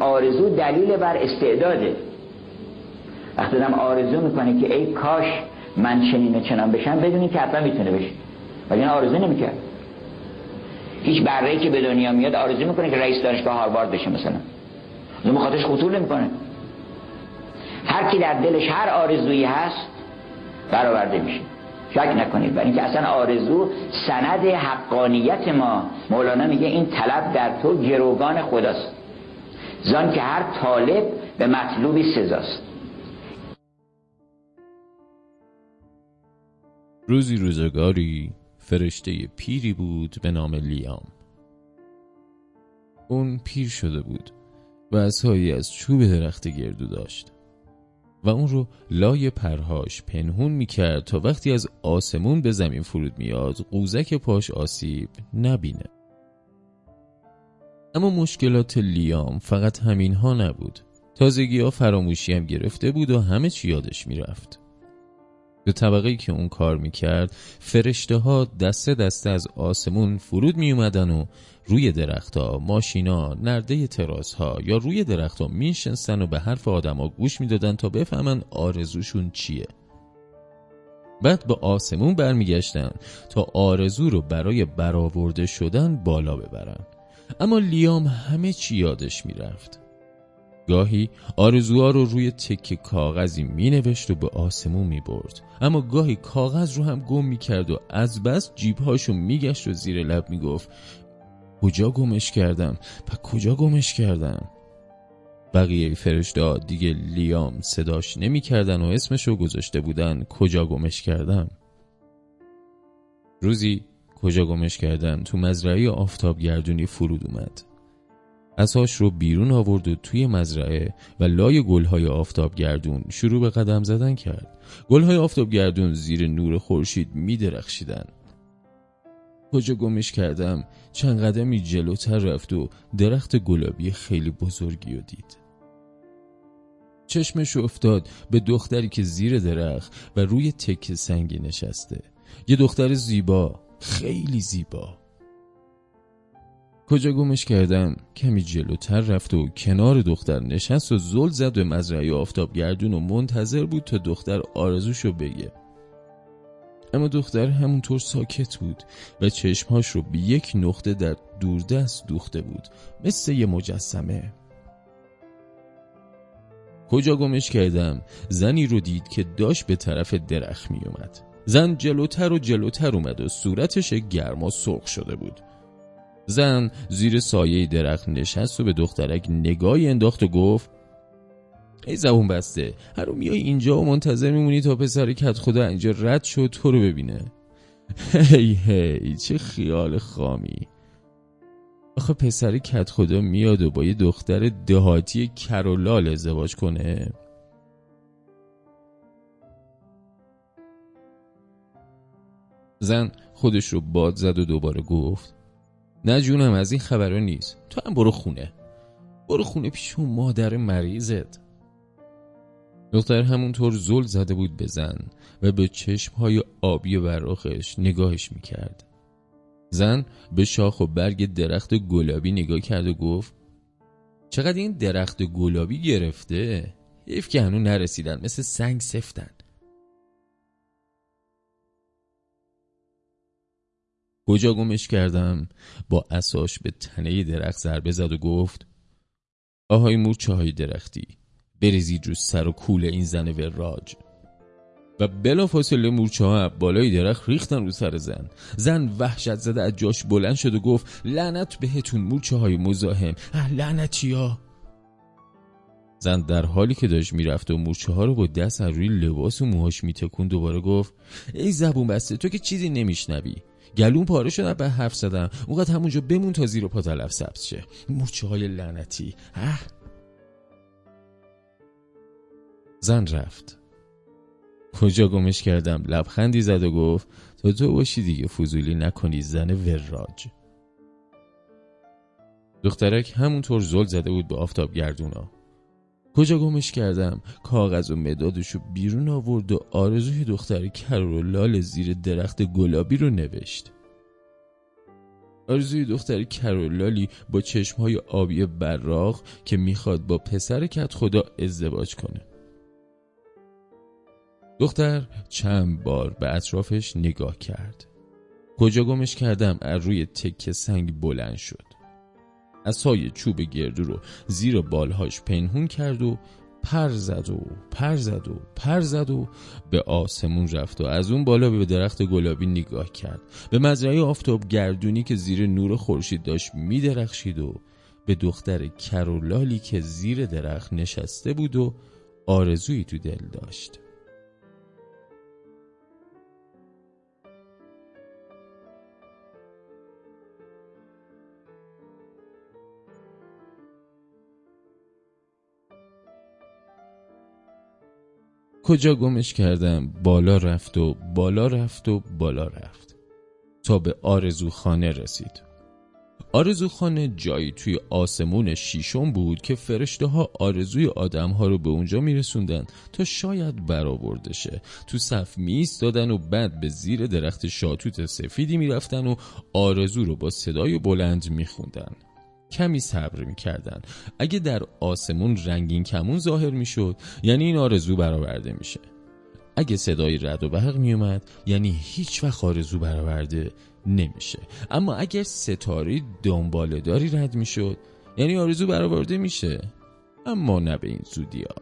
آرزو دلیل بر استعداده. وقتی دم آرزو میکنه که ای کاش من چنین و چنان بشم، بدونی که حتما میتونه بشه، ولی این آرزو نمیکرد. هیچ بره‌ای که به دنیا میاد آرزو میکنه که رئیس دانشگاه هاروارد بشه مثلا، اون مخاطرش خطور نمیکنه. هر کی در دلش هر آرزویی هست برآورده میشه، شک نکنید. برای اینکه اصلا آرزو سند حقانیت ما. مولانا میگه این طلب در تو گروگان خداست، زان که هر طالب به مطلوبی سزاست. روزی روزگاری فرشته پیری بود به نام لیام. اون پیر شده بود و عصایی از چوب درخت گردو داشت و اون رو لای پرهاش پنهون میکرد تا وقتی از آسمون به زمین فرود میاد قوزک پاش آسیب نبینه. اما مشکلات لیام فقط همین ها نبود. تازگی ها فراموشی هم گرفته بود و همه چی یادش میرفت. به طبقه‌ای که اون کار میکرد فرشته ها دسته دسته از آسمون فرود میومدن و روی درخت ها، ماشینا، نرده تراس ها یا روی درخت ها میشنستن و به حرف آدم ها گوش میدادن تا بفهمن آرزوشون چیه. بعد به آسمون برمیگشتن تا آرزو رو برای برآورده شدن بالا ببرن. اما لیام همه چی یادش میرفت. گاهی آرزوها رو روی تکه کاغذی می نوشت و به آسمون می برد، اما گاهی کاغذ رو هم گم می کرد و از بس جیبهاشو می گشت و زیر لب می گفت کجا گمش کردم؟ بقیه فرشته دیگه لیام صداش نمی کردن و اسمشو گذاشته بودن کجا گمش کردم. روزی کجا گمش کردم تو مزرعه آفتابگردونی فرود اومد. عصاش رو بیرون آورد و توی مزرعه و لای گلهای آفتابگردون شروع به قدم زدن کرد. گلهای آفتابگردون زیر نور خورشید می درخشیدن. کجا گمش کردم چند قدمی جلوتر رفت و درخت گلابی خیلی بزرگی رو دید. چشمش افتاد به دختری که زیر درخت و روی تکه سنگی نشسته. یه دختر زیبا، خیلی زیبا. کجا گمش کردم کمی جلوتر رفت و کنار دختر نشست و زل زد به مزرعه آفتابگردون و منتظر بود تا دختر آرزوشو بگه. اما دختر همونطور ساکت بود و چشمهاش رو به یک نقطه در دوردست دوخته بود، مثل یه مجسمه. کجا گمش کردم زنی رو دید که داشت به طرف درخت می اومد. زن جلوتر و جلوتر اومد و صورتش گرما سرخ شده بود. زن زیر سایه درخت نشست و به دخترک نگاهی انداخت و گفت ای زبون بسته، هر رو میای اینجا و منتظر میمونی تا پسر کت خدا اینجا رد شد تو رو ببینه. هی چه خیال خامی. آخه پسر کت خدا میاد و با یه دختر دهاتی کرولال ازدواج کنه؟ زن خودش رو باد زد و دوباره گفت نه جونم، از این خبرها نیست، تو هم برو خونه پیش اون مادر مریضت. دختر همونطور زل زده بود به زن و به چشمهای آبی براخش نگاهش میکرد. زن به شاخ و برگ درخت گلابی نگاه کرد و گفت چقدر این درخت گلابی گرفته، حیف که هنوز نرسیدن، مثل سنگ سفتن. کجا گمش کردم با عصاش به تنه درخت ضربه زد و گفت آهای مورچه های درختی، بریزید رو سر و کول این زن وراج. و بلافاصله مورچه ها بالای درخت ریختن رو سر زن. زن وحشت زده از جاش بلند شد و گفت لعنت بهتون مورچه های مزاحم، لعنتی ها. زن در حالی که داشت میرفت و مورچه ها رو با دست از روی لباس و موهاش میتکون دوباره گفت ای زبون بسته، تو که چیزی نمیشنوی، گلون پاره شدن به حرف زدن، اونقدر همونجا بمون تا زیر پا تلف سبز شه، مورچه های لعنتی. زن رفت. کجا گمش کردم لبخندی زد و گفت تا تو باشی دیگه فضولی نکنی زن وراج. دخترک همونطور زل زده بود به آفتابگردونا. کجا گمش کردم کاغذ و مدادشو بیرون آورد و آرزوی دختر کرولال زیر درخت گلابی رو نوشت. آرزوی دختر کرولالی با چشمهای آبی براق که میخواد با پسر کت خدا ازدواج کنه. دختر چند بار به اطرافش نگاه کرد. کجا گمش کردم از روی تکه سنگ بلند شد. عصای چوب گردو رو زیر بالهاش پنهون کرد و پر زد و به آسمون رفت و از اون بالا به درخت گلابی نگاه کرد، به مزرعه آفتاب گردونی که زیر نور خورشید داشت می درخشید و به دختر کرولالی که زیر درخت نشسته بود و آرزویی تو دل داشت. کجا گمش کردم بالا رفت تا به آرزو خانه رسید. آرزو خانه جایی توی آسمون شیشم بود که فرشته ها آرزوی آدم ها رو به اونجا میرسوندن تا شاید برآورده شه. تو صف میایستادن و بعد به زیر درخت شاتوت سفیدی میرفتن و آرزو رو با صدای بلند میخوندن. کمی صبر می‌کردن. اگه در آسمون رنگین کمون ظاهر می‌شد یعنی این آرزو برآورده میشه. اگه صدای رعد و برق میومد یعنی هیچ وقت آرزو برآورده نمیشه. اما اگر ستاره دنباله‌داری رد میشد یعنی آرزو برآورده میشه. اما نه به این زودی‌ها.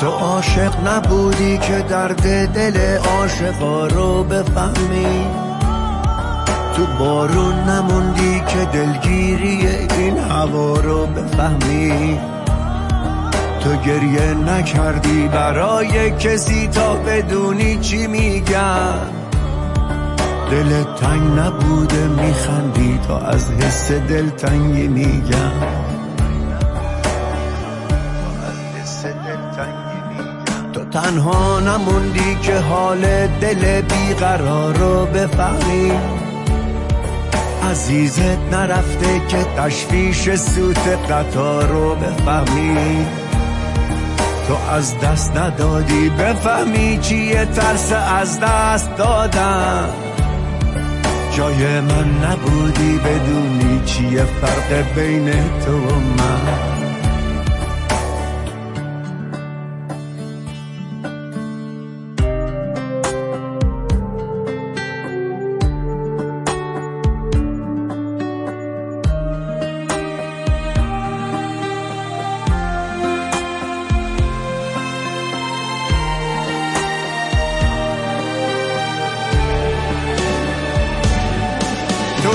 تو عاشق نبودی که درد دل عاشقا رو بفهمی، تو بارون نموندی که دلگیری این هوا رو بفهمی، تو گریه نکردی برای کسی تا بدونی چی میگن، دلت تنگ نبوده میخندی تا از حس دلتنگی میگن، تنها نموندی که حال دل بیقرار رو بفهمی، عزیزت نرفته که تشویش سوت قطار رو بفهمی، تو از دست ندادی بفهمی چیه ترس از دست دادن، جای من نبودی بدونی چیه فرق بین تو و من.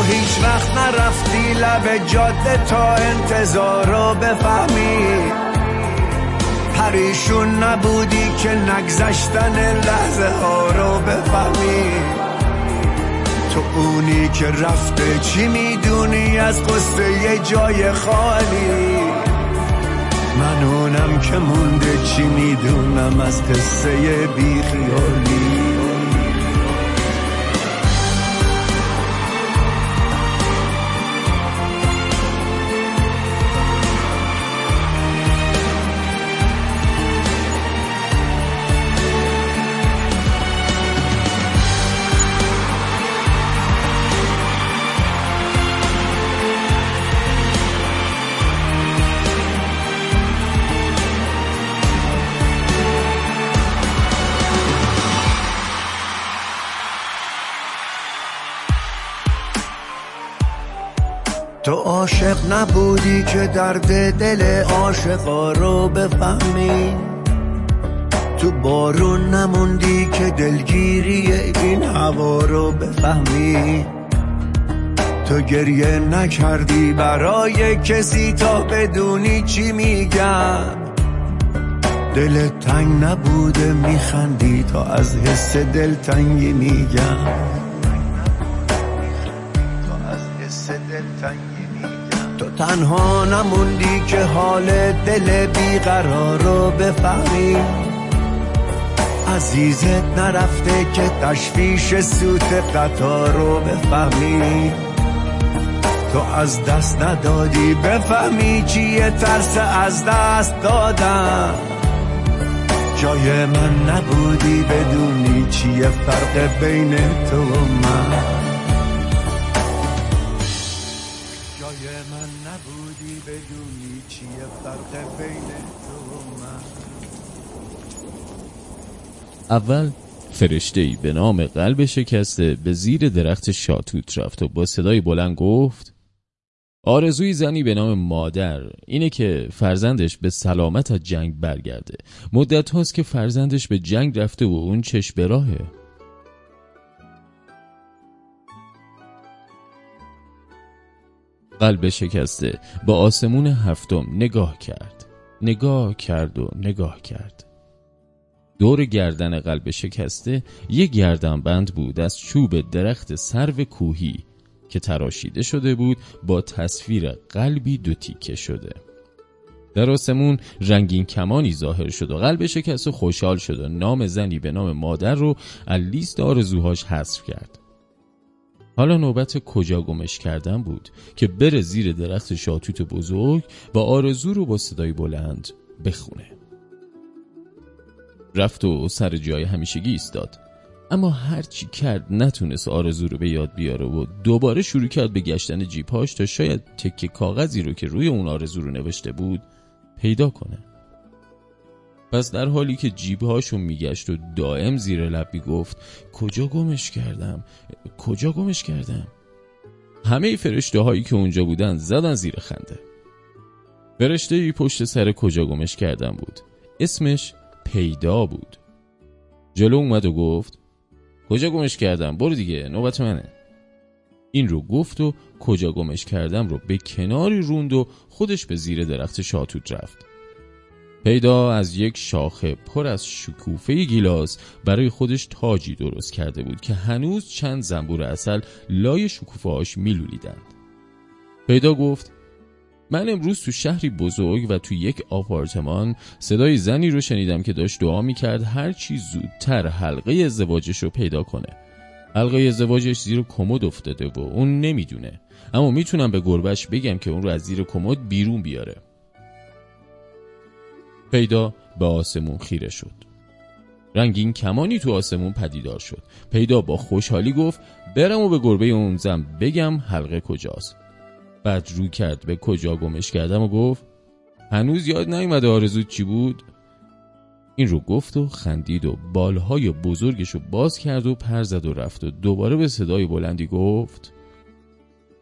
هیچ وقت نرفتی لب جاده تا انتظار رو بفهمی، پریشون نبودی که نگذشتن لحظه ها رو بفهمی، تو اونی که رفته چی میدونی از قصه یه جای خالی، من اونم که مونده چی میدونم از قصه بی خیالی. تو عاشق نبودی که درد دل عاشقا رو بفهمی، تو بارون نموندی که دلگیری این هوا رو بفهمی، تو گریه نکردی برای کسی تا بدونی چی میگم، دلت تنگ نبوده میخندی تا از حس دلتنگی میگم، تا از حس دلتنگی میگم. تو تنها نموندی که حال دل بیقرار رو بفهمی، عزیزت نرفته که تشویش سوت قطار رو بفهمی، تو از دست ندادی بفهمی چیه ترس از دست دادم، جای من نبودی بدونی چیه فرق بین تو و من، جای من نبودی بدونی چیه فرق بین تو و من. اول فرشته‌ای به نام قلب شکسته به زیر درخت شاتوت رفت و با صدای بلند گفت: آرزوی زنی به نام مادر اینه که فرزندش به سلامت از جنگ برگرده، مدت هاست که فرزندش به جنگ رفته و اون چش به راهه. قلب شکسته با آسمون هفتم نگاه کرد. دور گردن قلب شکسته یک گردنبند بود از چوب درخت سرو کوهی که تراشیده شده بود با تصویر قلبی دو تیکه شده. در آسمون رنگین کمانی ظاهر شد و قلب شکسته خوشحال شد و نام زنی به نام مادر رو از لیست آرزوهاش حذف کرد. حالا نوبت کجا گمش کردن بود که بره زیر درخت شاتوت بزرگ و آرزو رو با صدای بلند بخونه. رفت و سر جای همیشگی ایستاد، اما هرچی کرد نتونست آرزو رو به یاد بیاره و دوباره شروع کرد به گشتن جیبهاش تا شاید تکه کاغذی رو که روی اون آرزو رو نوشته بود پیدا کنه. پس در حالی که جیبهاشو میگشت و دائم زیر لب میگفت کجا گمش کردم، همه فرشته هایی که اونجا بودن زدن زیر خنده. فرشته‌ای پشت سر کجا گمش کردم بود، اسمش پیدا بود. جلو اومد و گفت: کجا گمش کردم، برو دیگه نوبت منه. این رو گفت و کجا گمش کردم رو به کناری روند و خودش به زیر درخت شاتوت رفت. پیدا از یک شاخه پر از شکوفه گیلاس برای خودش تاجی درست کرده بود که هنوز چند زنبور عسل لای شکوفه هاش میلولیدند. پیدا گفت: من امروز تو شهری بزرگ و تو یک آپارتمان صدای زنی رو شنیدم که داشت دعا میکرد هر چی زودتر حلقه ازدواجش رو پیدا کنه. حلقه ازدواجش زیر کمد افتاده و اون نمیدونه، اما میتونم به گربهش بگم که اون رو از زیر کمد بیرون بیاره. پیدا به آسمون خیره شد. رنگین کمانی تو آسمون پدیدار شد. پیدا با خوشحالی گفت: برم و به گربه اون زن بگم حلقه کجاست. بعد رو کرد به کجا گمش کردم و گفت: هنوز یاد نیومده آرزو چی بود؟ این رو گفت و خندید و بالهای بزرگش رو باز کرد و پر زد و رفت و دوباره به صدای بلندی گفت: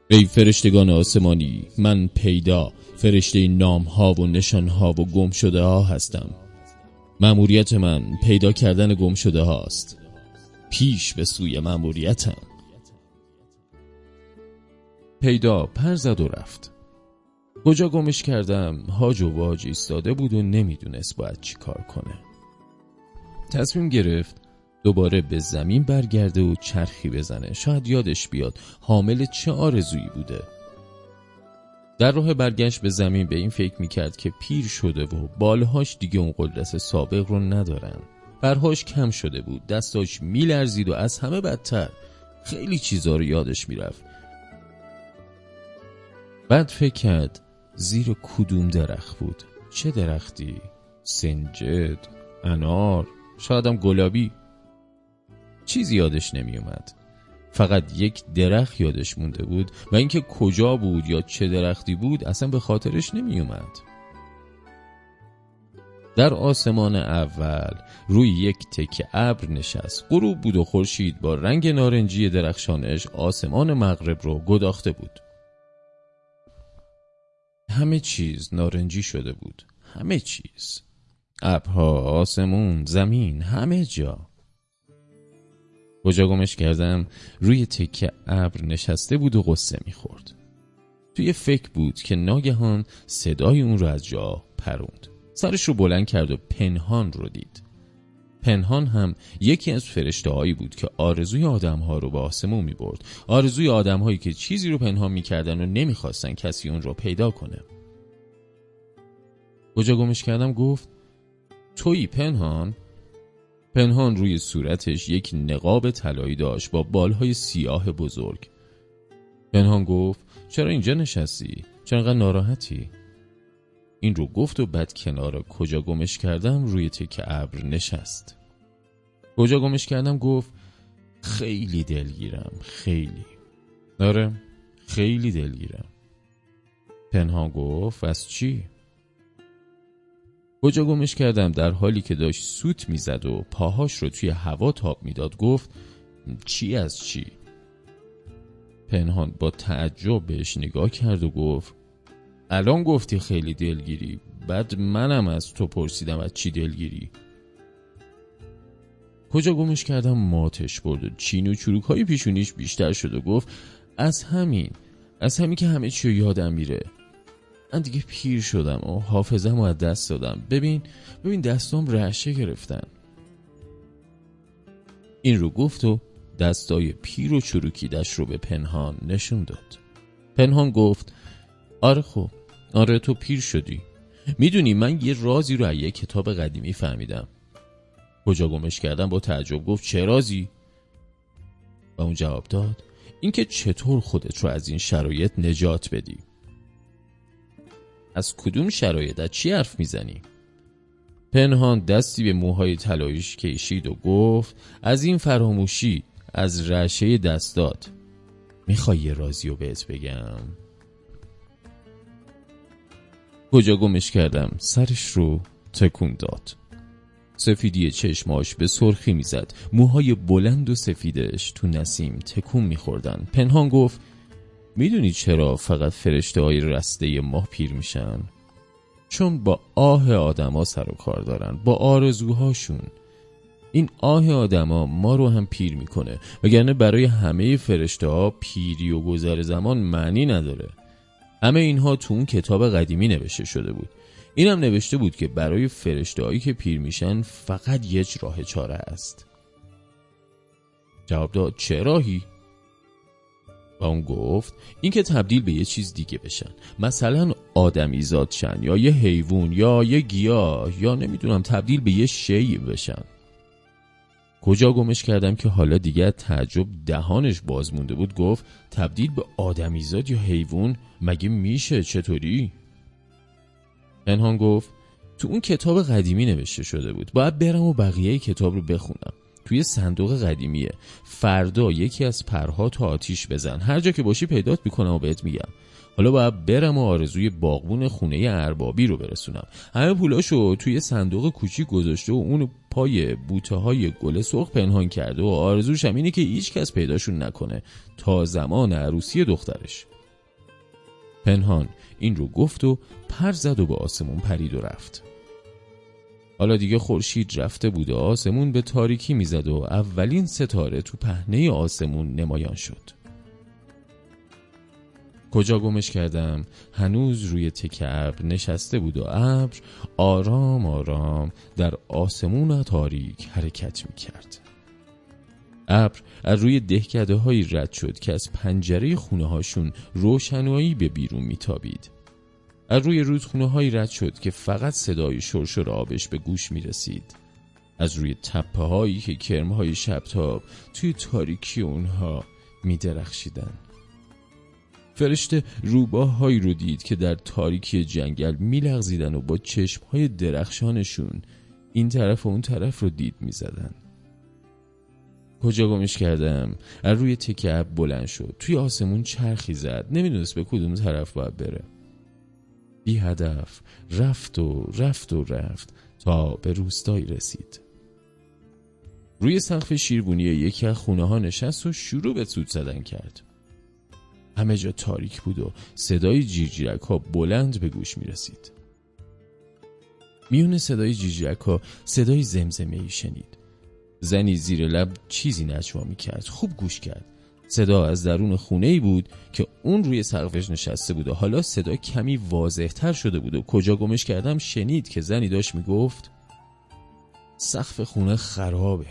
ای فرشتگان آسمانی، من پیدا، فرشته نامها و نشانها و گم شده ها هستم. مأموریت من پیدا کردن گم شده هاست. پیش به سوی مأموریتم. پیدا پر زد و رفت. کجا گمش کردم هاج و واج ایستاده بود و نمیدونست باید چی کار کنه. تصمیم گرفت دوباره به زمین برگرده و چرخی بزنه، شاید یادش بیاد حامل چه آرزویی بوده. در راه برگشت به زمین به این فکر میکرد که پیر شده و بالهاش دیگه اون قدرت سابق رو ندارن، پرهاش کم شده بود، دستاش میلرزید و از همه بدتر خیلی چیزا رو یادش میرفت. بعد فکر کرد زیر کدوم درخت بود، چه درختی، سنجد، انار، شاید هم گلابی. چیزی یادش نمی اومد، فقط یک درخت یادش مونده بود و اینکه کجا بود یا چه درختی بود اصلا به خاطرش نمی اومد. در آسمان اول روی یک تکه ابر نشست. غروب بود و خورشید با رنگ نارنجی درخشانش آسمان مغرب رو گداخته بود. همه چیز نارنجی شده بود، همه چیز. ابرها، آسمون، زمین، همه جا. کجا گمش کردم؟ روی تکه ابر نشسته بود و قصه میخورد. توی فکر بود که ناگهان صدای اون رو از جا پروند. سرش رو بلند کرد و پنهان رو دید. پنهان هم یکی از فرشته‌هایی بود که آرزوی آدم‌ها رو به آسمون می‌برد. آرزوی آدم‌هایی که چیزی رو پنهان می‌کردن و نمی‌خواستن کسی اون رو پیدا کنه. کجا گمش کردم گفت تویی پنهان؟ پنهان روی صورتش یک نقاب طلایی داشت با بالهای سیاه بزرگ. پنهان گفت چرا اینجا نشستی؟ چرا انقدر ناراحتی؟ این رو گفت و بعد کنار کجا گمش کردم روی تکه ابر نشست. کجا گمش کردم گفت خیلی دلگیرم، خیلی. آره خیلی دلگیرم. پنهان گفت از چی؟ کجا گمش کردم در حالی که داشت سوت میزد و پاهاش رو توی هوا تاب میداد گفت چی از چی؟ پنهان با تعجب بهش نگاه کرد و گفت الان گفتی خیلی دلگیری، بعد منم از تو پرسیدم از چی دلگیری؟ کجا گمش کردم ماتش برد و چین و چروک های پیشونیش بیشتر شد و گفت از همین که همه چی رو یادم میره. من دیگه پیر شدم و حافظم رو از دست دادم. ببین دستام رعشه گرفتن. این رو گفت و دستای پیر و چروکیدش رو به پنهان نشون داد. پنهان گفت آره خب، آره تو پیر شدی. میدونی من یه رازی رو از یه کتاب قدیمی فهمیدم. کجا گمش کردم با تعجب گفت چه رازی؟ و اون جواب داد اینکه چطور خودت رو از این شرایط نجات بدی. از کدوم شرایط؟ از چی حرف میزنی؟ پنهان دستی به موهای طلاییش کشید و گفت از این فراموشی، از رشه دستات. میخوای یه رازی رو بهت بگم؟ کجا گمش کردم سرش رو تکون داد. سفیدی چشماش به سرخی میزد. موهای بلند و سفیدش تو نسیم تکون میخوردن. پنهان گفت میدونی چرا فقط فرشته های رسته ماه پیر میشن؟ چون با آه آدم ها سر و کار دارن، با آرزوهاشون. این آه آدم ها ما رو هم پیر میکنه، وگرنه برای همه فرشته ها پیری و گذر زمان معنی نداره. همه اینها تو اون کتاب قدیمی نوشته شده بود. این هم نوشته بود که برای فرشته هایی که پیر میشن فقط یک راه چاره است. جواب داد چه راهی؟ و اون گفت این که تبدیل به یه چیز دیگه بشن، مثلا آدمیزاد شن یا یه حیوان یا یه گیاه یا نمیدونم تبدیل به یه شی بشن. کجا گمش کردم که حالا دیگه تعجب دهانش باز مونده بود گفت تبدیل به آدمیزاد یا حیوان مگه میشه؟ چطوری؟ پنهان گفت تو اون کتاب قدیمی نوشته شده بود. باید برم و بقیه کتاب رو بخونم. توی صندوق قدیمیه. فردا یکی از پرها تو آتیش بزن، هر جا که باشی پیدات میکنم و بهت میگم. حالا باید برم و آرزوی باغبون خونه اربابی رو برسونم. همه پولاشو توی صندوق کوچیک گذاشته و اون پای بوته های گل سرخ پنهان کرده و آرزوش هم اینه که هیچ کس پیداشون نکنه تا زمان عروسی دخترش. پنهان این رو گفت و پر زد و به آسمون پرید و رفت. حالا دیگه خورشید رفته بود و آسمون به تاریکی میزد و اولین ستاره تو پهنه آسمون نمایان شد. کجا گمش کردم هنوز روی تکه ابر نشسته بود و ابر آرام آرام در آسمون تاریک حرکت میکرد. ابر از روی دهکده هایی رد شد که از پنجره خونه هاشون روشنایی به بیرون میتابید. از روی رودخونه هایی رد شد که فقط صدای شرشر آبش به گوش می رسید. از روی تپه هایی که کرم های شبتاب توی تاریکی اونها می درخشیدن. فرشته روباه هایی رو دید که در تاریکی جنگل می لغزیدن و با چشم های درخشانشون این طرف و اون طرف رو دید می زدن. کجا گمش کردم از روی تکه ابر بلند شد. توی آسمون چرخی زد. نمیدونست به کدوم طرف باید بره. بی هدف رفت تا به روستایی رسید. روی سقف شیربونی یکی از خونه ها نشست و شروع به سوت زدن کرد. همه جا تاریک بود و صدای جیرجیرک ها بلند به گوش می رسید. میون صدای جیجک و صدای زمزمه ای شنید. زنی زیر لب چیزی نجوا میکرد. خوب گوش کرد. صدا از درون خونه ای بود که اون روی سقفش نشسته بود و حالا صدا کمی واضح تر شده بود و کجا گمش کردم شنید که زنی داشت میگفت سقف خونه خرابه،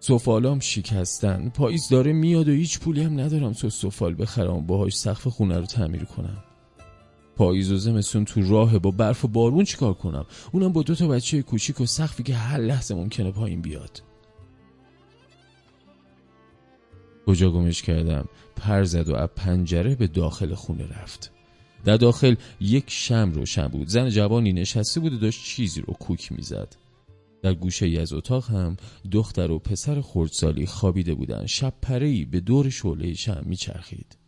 سفالام شکستن، پاییز داره میاد و هیچ پولی هم ندارم تو سفال بخرم باهاش سقف خونه رو تعمیر کنم. پاییز و زمستون تو راهه، با برف و بارون چیکار کنم؟ اونم با 2 بچه کوچیک و سقفی که هر لحظه ممکنه پایین بیاد. کجا گمش کردم؟ پر زد و از پنجره به داخل خونه رفت. در داخل یک شمع روشن بود. زن جوانی نشسته بود و داشت چیزی رو کوک میزد. در گوشه ای از اتاق هم دختر و پسر خردسالی خوابیده بودند. شب پره‌ای به دور شعله شمع میچرخید.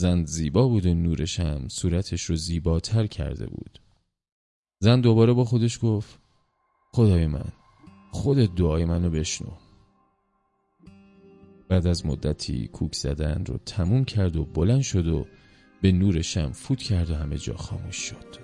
زن زیبا بود و نور شمع صورتش رو زیباتر کرده بود. زن دوباره با خودش گفت خدای من، خودت دعای منو بشنو. بعد از مدتی کوک زدن رو تموم کرد و بلند شد و به نور شمع فوت کرد و همه جا خاموش شد.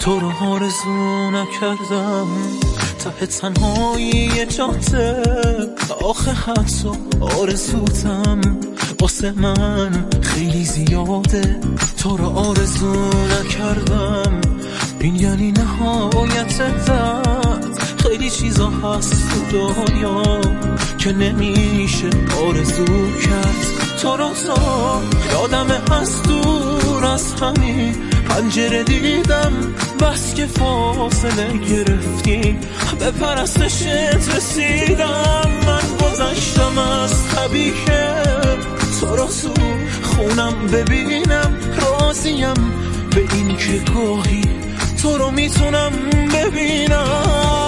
تو رو آرزو نکردم ته تنهایی جاده، آخه حتی آرزوتم واسه من خیلی زیاده. تو رو آرزو نکردم این یعنی نهایت درد، خیلی چیزا هست تو دنیا که نمیشه آرزو کرد. تو رو تا یادم هست دور از همین پنجره دیدم، بس که فاصله گرفتی به پرستشت رسیدم. من گذشتم از طبیعه تو رو تو خونم ببینم، راضیم به این که گاهی تو رو میتونم ببینم.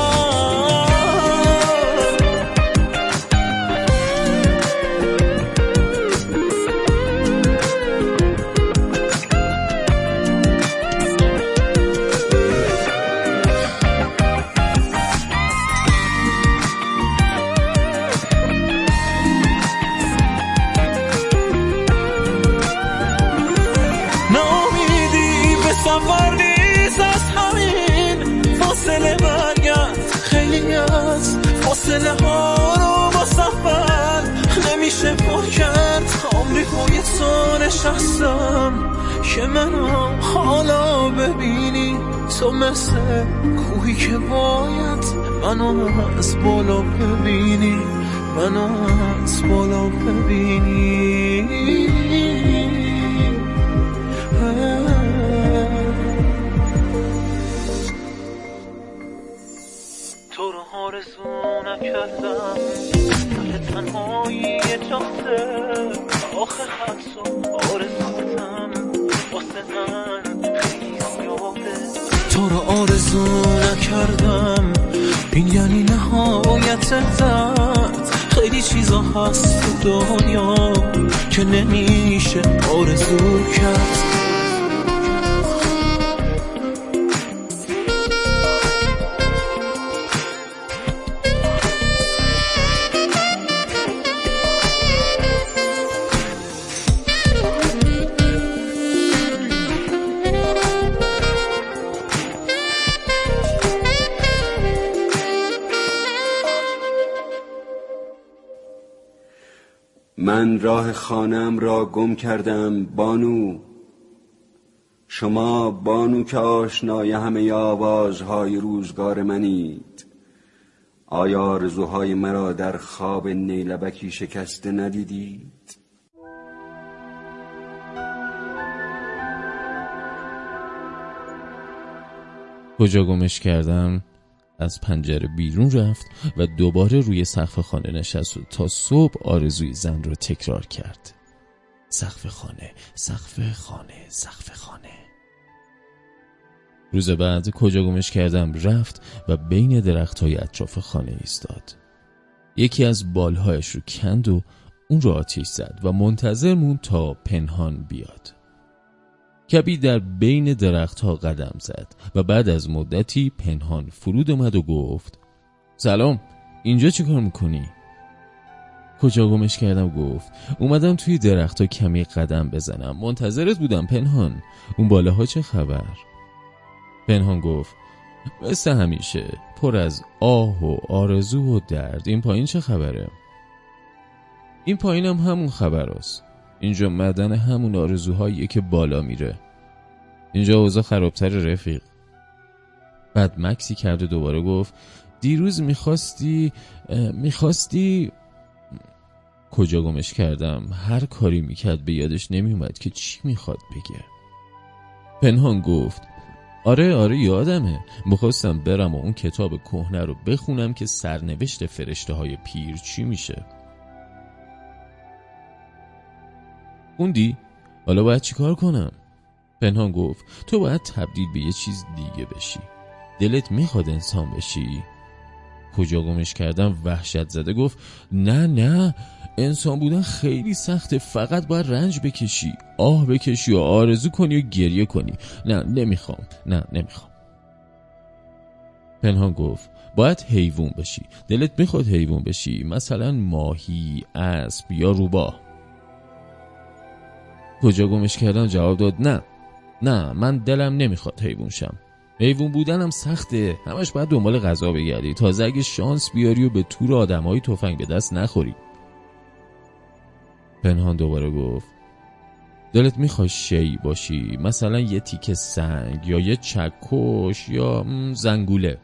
سفر نیست از همین فاصله، برگرد خیلی از فاصله ها رو با سفر نمیشه پر کرد. عمری پای تو نشستم که منو حالا ببینی، تو مثل کوهی که باید منو از بالا ببینی، منو از بالا ببینی. آرزو نکردم تنهایی جاده، آخه حدس و آرزوتم واسه من خیلی زیاده. تو رو آرزو نکردم این یعنی نهایت درد، خیلی چیزا هست تو دنیا که نمیشه آرزو کرد. من راه خانم را گم کردم بانو، شما بانو که آشنای همه آوازهای روزگار منید، آیا آرزوهای مرا در خواب نیلبکی شکسته ندیدید؟ کجا گمش کردم؟ از پنجره بیرون رفت و دوباره روی سقف خانه نشست و تا صبح آرزوی زن رو تکرار کرد. سقف خانه، سقف خانه، سقف خانه. روز بعد کجا گمش کردم رفت و بین درخت‌های اطراف خانه ایستاد. یکی از بالهایش رو کند و اون رو آتیش زد و منتظر موند تا پنهان بیاد. کبیر در بین درختها قدم زد و بعد از مدتی پنهان فرود آمد و گفت: سلام، اینجا چی کار میکنی؟ کجا گمش کردم؟ گفت اومدم توی درختها کمی قدم بزنم، منتظرت بودم پنهان. اون بالاها چه خبر؟ پنهان گفت مثل همیشه، پر از آه و آرزو و درد. این پایین چه خبره؟ این پایینم همون خبر است. اینجا معدن همون آرزوهاییه که بالا میره. اینجا اوضاع خرابتر رفیق. بعد مکسی کرد و دوباره گفت دیروز میخواستی کجا گمش کردم. هر کاری میکرد به یادش نمیومد که چی میخواد بگه. پنهان گفت آره یادمه، میخواستم برم و اون کتاب کهنه رو بخونم که سرنوشت فرشته های پیر چی میشه. خوندی؟ حالا باید چی کار کنم؟ پنهان گفت تو باید تبدیل به یه چیز دیگه بشی. دلت میخواد انسان بشی؟ کجا گمش کردم وحشت زده گفت نه انسان بودن خیلی سخته، فقط باید رنج بکشی، آه بکشی و آرزو کنی و گریه کنی. نه نمیخوام. پنهان گفت باید حیوان بشی. دلت میخواد حیوان بشی؟ مثلا ماهی، اسب یا روباه؟ کجا گمش کردم جواب داد نه من دلم نمیخواد حیوان شم. حیوان بودنم سخته، همش باید دنبال غذا بگردی، تازه اگه شانس بیاری و به تور آدمای تفنگ به دست نخوری. پنهان دوباره گفت دلت میخواد شی باشی؟ مثلا یه تیکه سنگ یا یه چکش یا زنگوله؟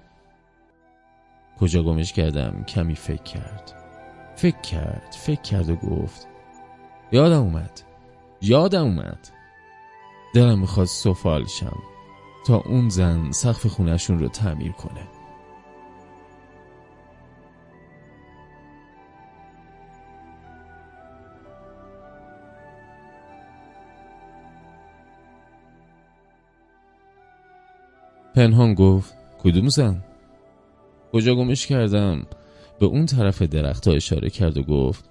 کجا گمش کردم کمی فکر کرد و گفت یادم اومد دلم میخواد سفال شم تا اون زن سقف خونهشون رو تعمیر کنه. پنهان گفت کدوم زن؟ کجا گمش کردم به اون طرف درخت ها اشاره کرد و گفت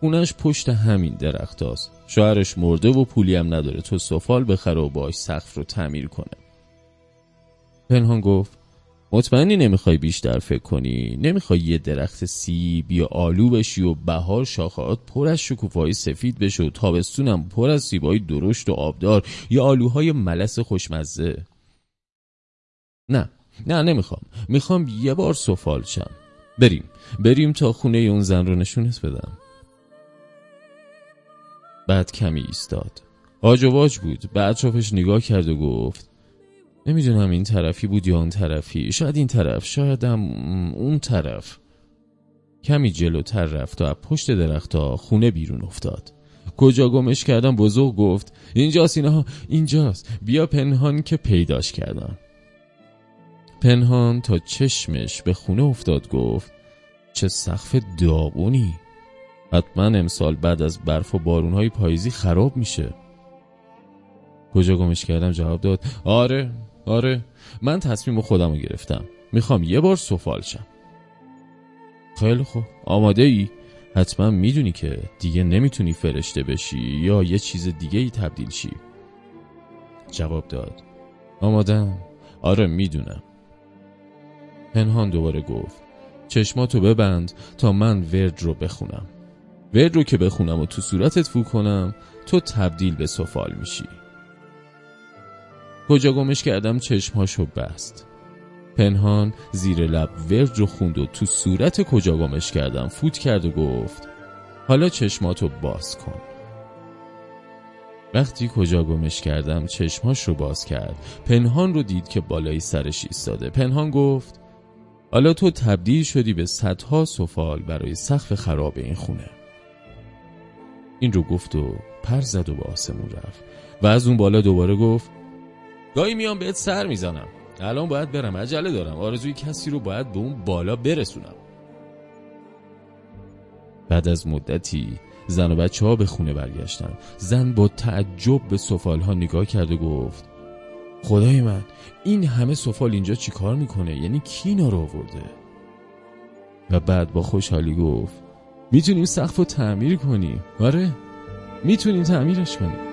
خونهش پشت همین درخت هاست. شوهرش مرده و پولی هم نداره تو سفال بخره و باش سقف رو تعمیر کنه. پنهان گفت مطمئنی نمیخوای بیشتر فکر کنی؟ نمیخوای یه درخت سیب یا آلو بشی و بهار شاخه‌هات پر از شکوفه‌های سفید بشه و تابستونم پر از سیب‌های درشت و آبدار یا آلوهای ملس خوشمزه؟ نه نمیخوام. میخوام یه بار سفال شم. بریم تا خونه اون زن رو نشونت بدم. بعد کمی ایستاد. هاج و واج بود. به اطرافش نگاه کرد و گفت نمیدونم این طرفی بود یا اون طرفی، شاید این طرف، شاید هم اون طرف. کمی جلوتر رفت و از پشت درختها خونه بیرون افتاد. کجا گمش کردم بزرگ گفت اینجاست، اینجاست، بیا پنهان که پیداش کردم. پنهان تا چشمش به خونه افتاد گفت چه سقف داغونی، حتما امسال بعد از برف و بارونهای پاییزی خراب میشه. کجا گمش کردم جواب داد آره من تصمیم خودم رو گرفتم، میخوام یه بار سفال شم. خیلی خوب، آماده ای؟ حتما میدونی که دیگه نمیتونی فرشته بشی یا یه چیز دیگه ای تبدیل شی؟ جواب داد آمادم، آره میدونم. پنهان دوباره گفت چشماتو ببند تا من ورد رو بخونم. ورد رو که بخونم و تو صورتت فو کنم تو تبدیل به سفال میشی. کجا گمش کردم چشماشو بست. پنهان زیر لب ورد رو خوند و تو صورت کجا گمش کردم فوت کرد و گفت حالا چشماتو باز کن. وقتی کجا گمش کردم چشماش رو باز کرد، پنهان رو دید که بالای سرش ایستاده. پنهان گفت حالا تو تبدیل شدی به صدها سفال برای سقف خراب این خونه. این رو گفت و پر زد و به آسمون رفت و از اون بالا دوباره گفت گاهی میام بهت سر میزنم، الان باید برم، عجله دارم، آرزوی کسی رو باید به اون بالا برسونم. بعد از مدتی زن و بچه ها به خونه برگشتن. زن با تعجب به سفال ها نگاه کرد و گفت خدای من، این همه سفال اینجا چی کار میکنه؟ یعنی کی اینا رو آورده؟ و بعد با خوشحالی گفت میتونیم سقفو تعمیر کنیم. آره میتونیم تعمیرش کنیم.